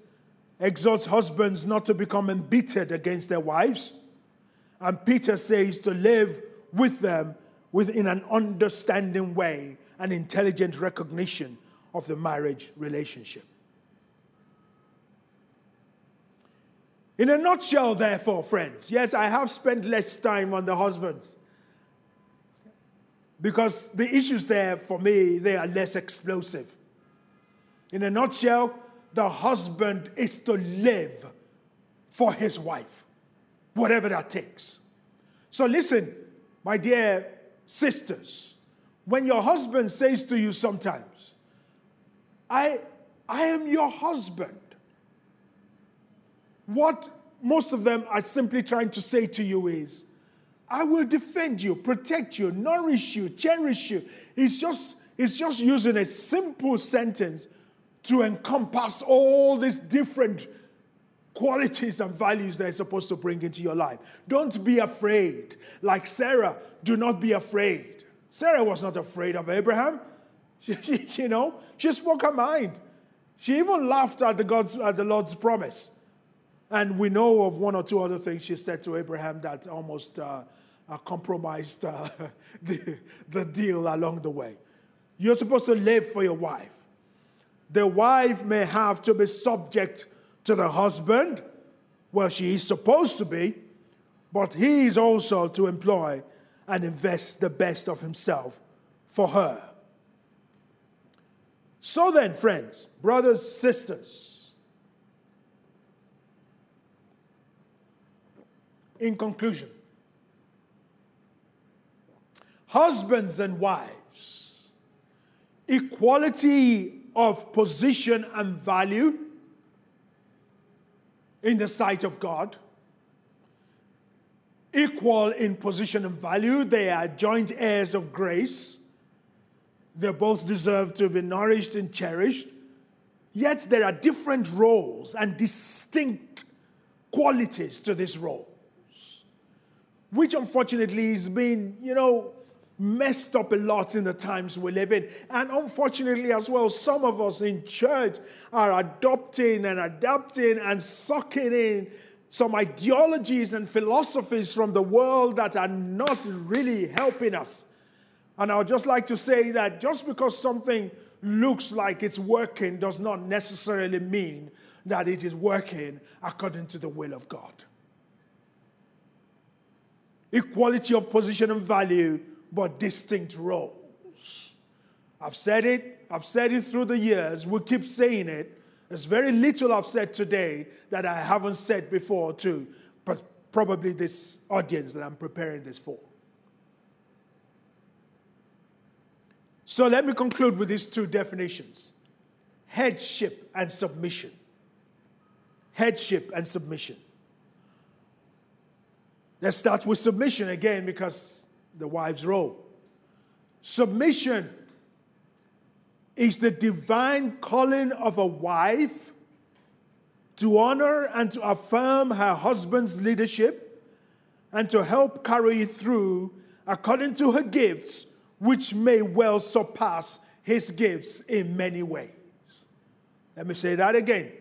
exhorts husbands not to become embittered against their wives. And Peter says to live with them within an understanding way, an intelligent recognition of the marriage relationship. In a nutshell, therefore, friends, yes, I have spent less time on the husbands because the issues there, for me, they are less explosive. In a nutshell, the husband is to live for his wife, whatever that takes. So listen, my dear sisters, when your husband says to you sometimes, I, I am your husband, what most of them are simply trying to say to you is, I will defend you, protect you, nourish you, cherish you. It's just, it's just using a simple sentence to encompass all these different qualities and values that are supposed to bring into your life. Don't be afraid. Like Sarah, do not be afraid. Sarah was not afraid of Abraham. She, she, you know, she spoke her mind. She even laughed at the, God's, at the Lord's promise. And we know of one or two other things she said to Abraham that almost uh, uh, compromised uh, the, the deal along the way. You're supposed to live for your wife. The wife may have to be subject to the husband. Well, she is supposed to be, but he is also to employ and invest the best of himself for her. So then, friends, brothers, sisters, in conclusion, husbands and wives, equality of position and value in the sight of God. Equal in position and value, they are joint heirs of grace. They both deserve to be nourished and cherished. Yet there are different roles and distinct qualities to these roles, which unfortunately has been, you know, messed up a lot in the times we live in. And unfortunately as well, some of us in church are adopting and adapting and sucking in some ideologies and philosophies from the world that are not really helping us. And I would just like to say that just because something looks like it's working does not necessarily mean that it is working according to the will of God. Equality of position and value, but distinct roles. I've said it. I've said it through the years. We'll keep saying it. There's very little I've said today that I haven't said before too, but probably this audience that I'm preparing this for. So let me conclude with these two definitions. Headship and submission. Headship and submission. Let's start with submission again because the wife's role. Submission is the divine calling of a wife to honor and to affirm her husband's leadership and to help carry it through according to her gifts, which may well surpass his gifts in many ways. Let me say that again.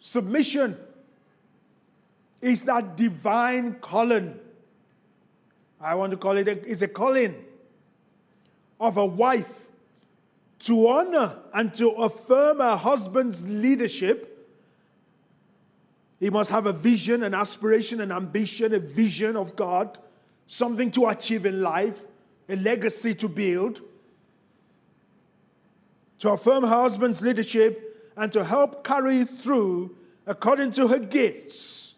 Submission is that divine calling. I want to call it, a, it's a calling of a wife to honor and to affirm her husband's leadership. He must have a vision, an aspiration, an ambition, a vision of God, something to achieve in life, a legacy to build. To affirm her husband's leadership and to help carry it through according to her gifts,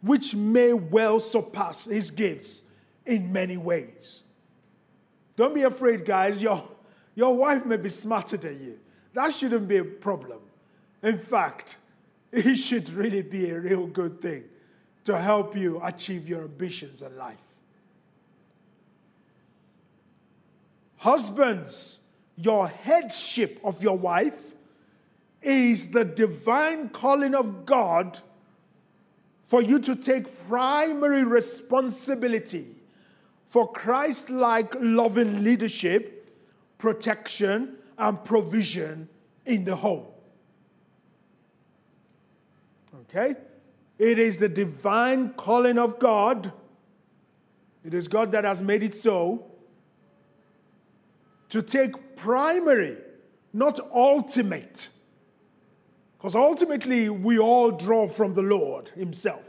which may well surpass his gifts in many ways. Don't be afraid, guys. Your, your wife may be smarter than you. That shouldn't be a problem. In fact, it should really be a real good thing. to help you achieve your ambitions in life. Husbands, your headship of your wife is the divine calling of God for you to take primary responsibility for Christ-like loving leadership, protection, and provision in the home. Okay? It is the divine calling of God. It is God that has made it so. To take primary, not ultimate. Because ultimately, we all draw from the Lord himself.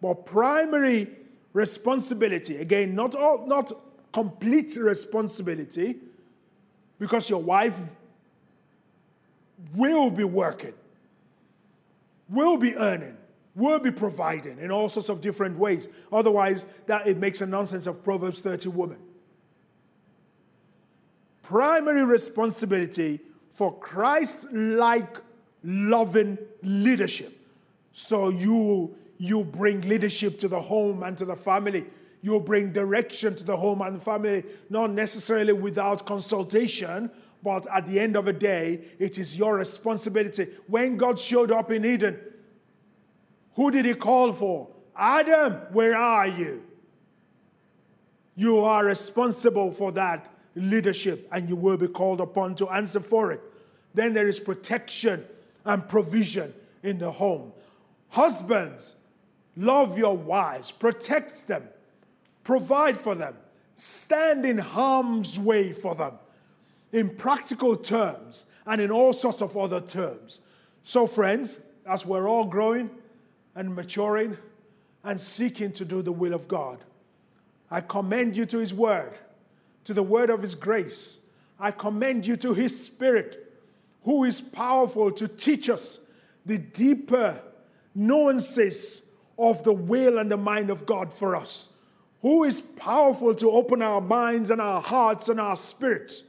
But primary responsibility, again, not, all, not complete responsibility, because your wife will be working, will be earning, will be providing in all sorts of different ways. Otherwise, that it makes a nonsense of Proverbs thirty women. Primary responsibility for Christ-like loving leadership. So you, you bring leadership to the home and to the family. You bring direction to the home and the family, not necessarily without consultation, but at the end of the day, it is your responsibility. When God showed up in Eden, who did he call for? Adam, where are you? You are responsible for that leadership, and you will be called upon to answer for it. Then there is protection and provision in the home. Husbands, love your wives, protect them, provide for them, stand in harm's way for them, in practical terms and in all sorts of other terms. So, friends, as we're all growing and maturing and seeking to do the will of God, I commend you to his word, to the word of his grace. I commend you to his Spirit, who is powerful to teach us the deeper nuances of the will and the mind of God for us, who is powerful to open our minds and our hearts and our spirits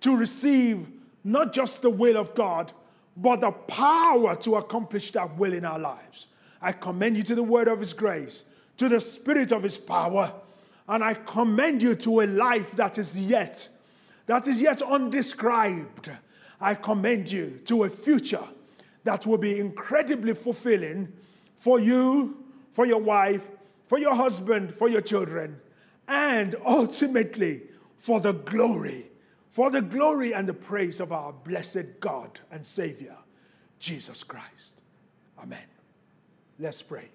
to receive not just the will of God, but the power to accomplish that will in our lives. I commend you to the word of his grace, to the Spirit of his power, and I commend you to a life that is yet, that is yet undescribed. I commend you to a future that will be incredibly fulfilling for you, for your wife, for your husband, for your children, and ultimately for the glory, for the glory and the praise of our blessed God and Savior, Jesus Christ. Amen. Let's pray.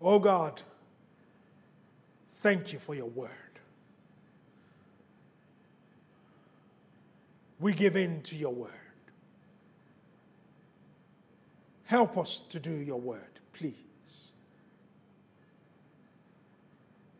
Oh God, thank you for your word. We give in to your word. Help us to do your word, please.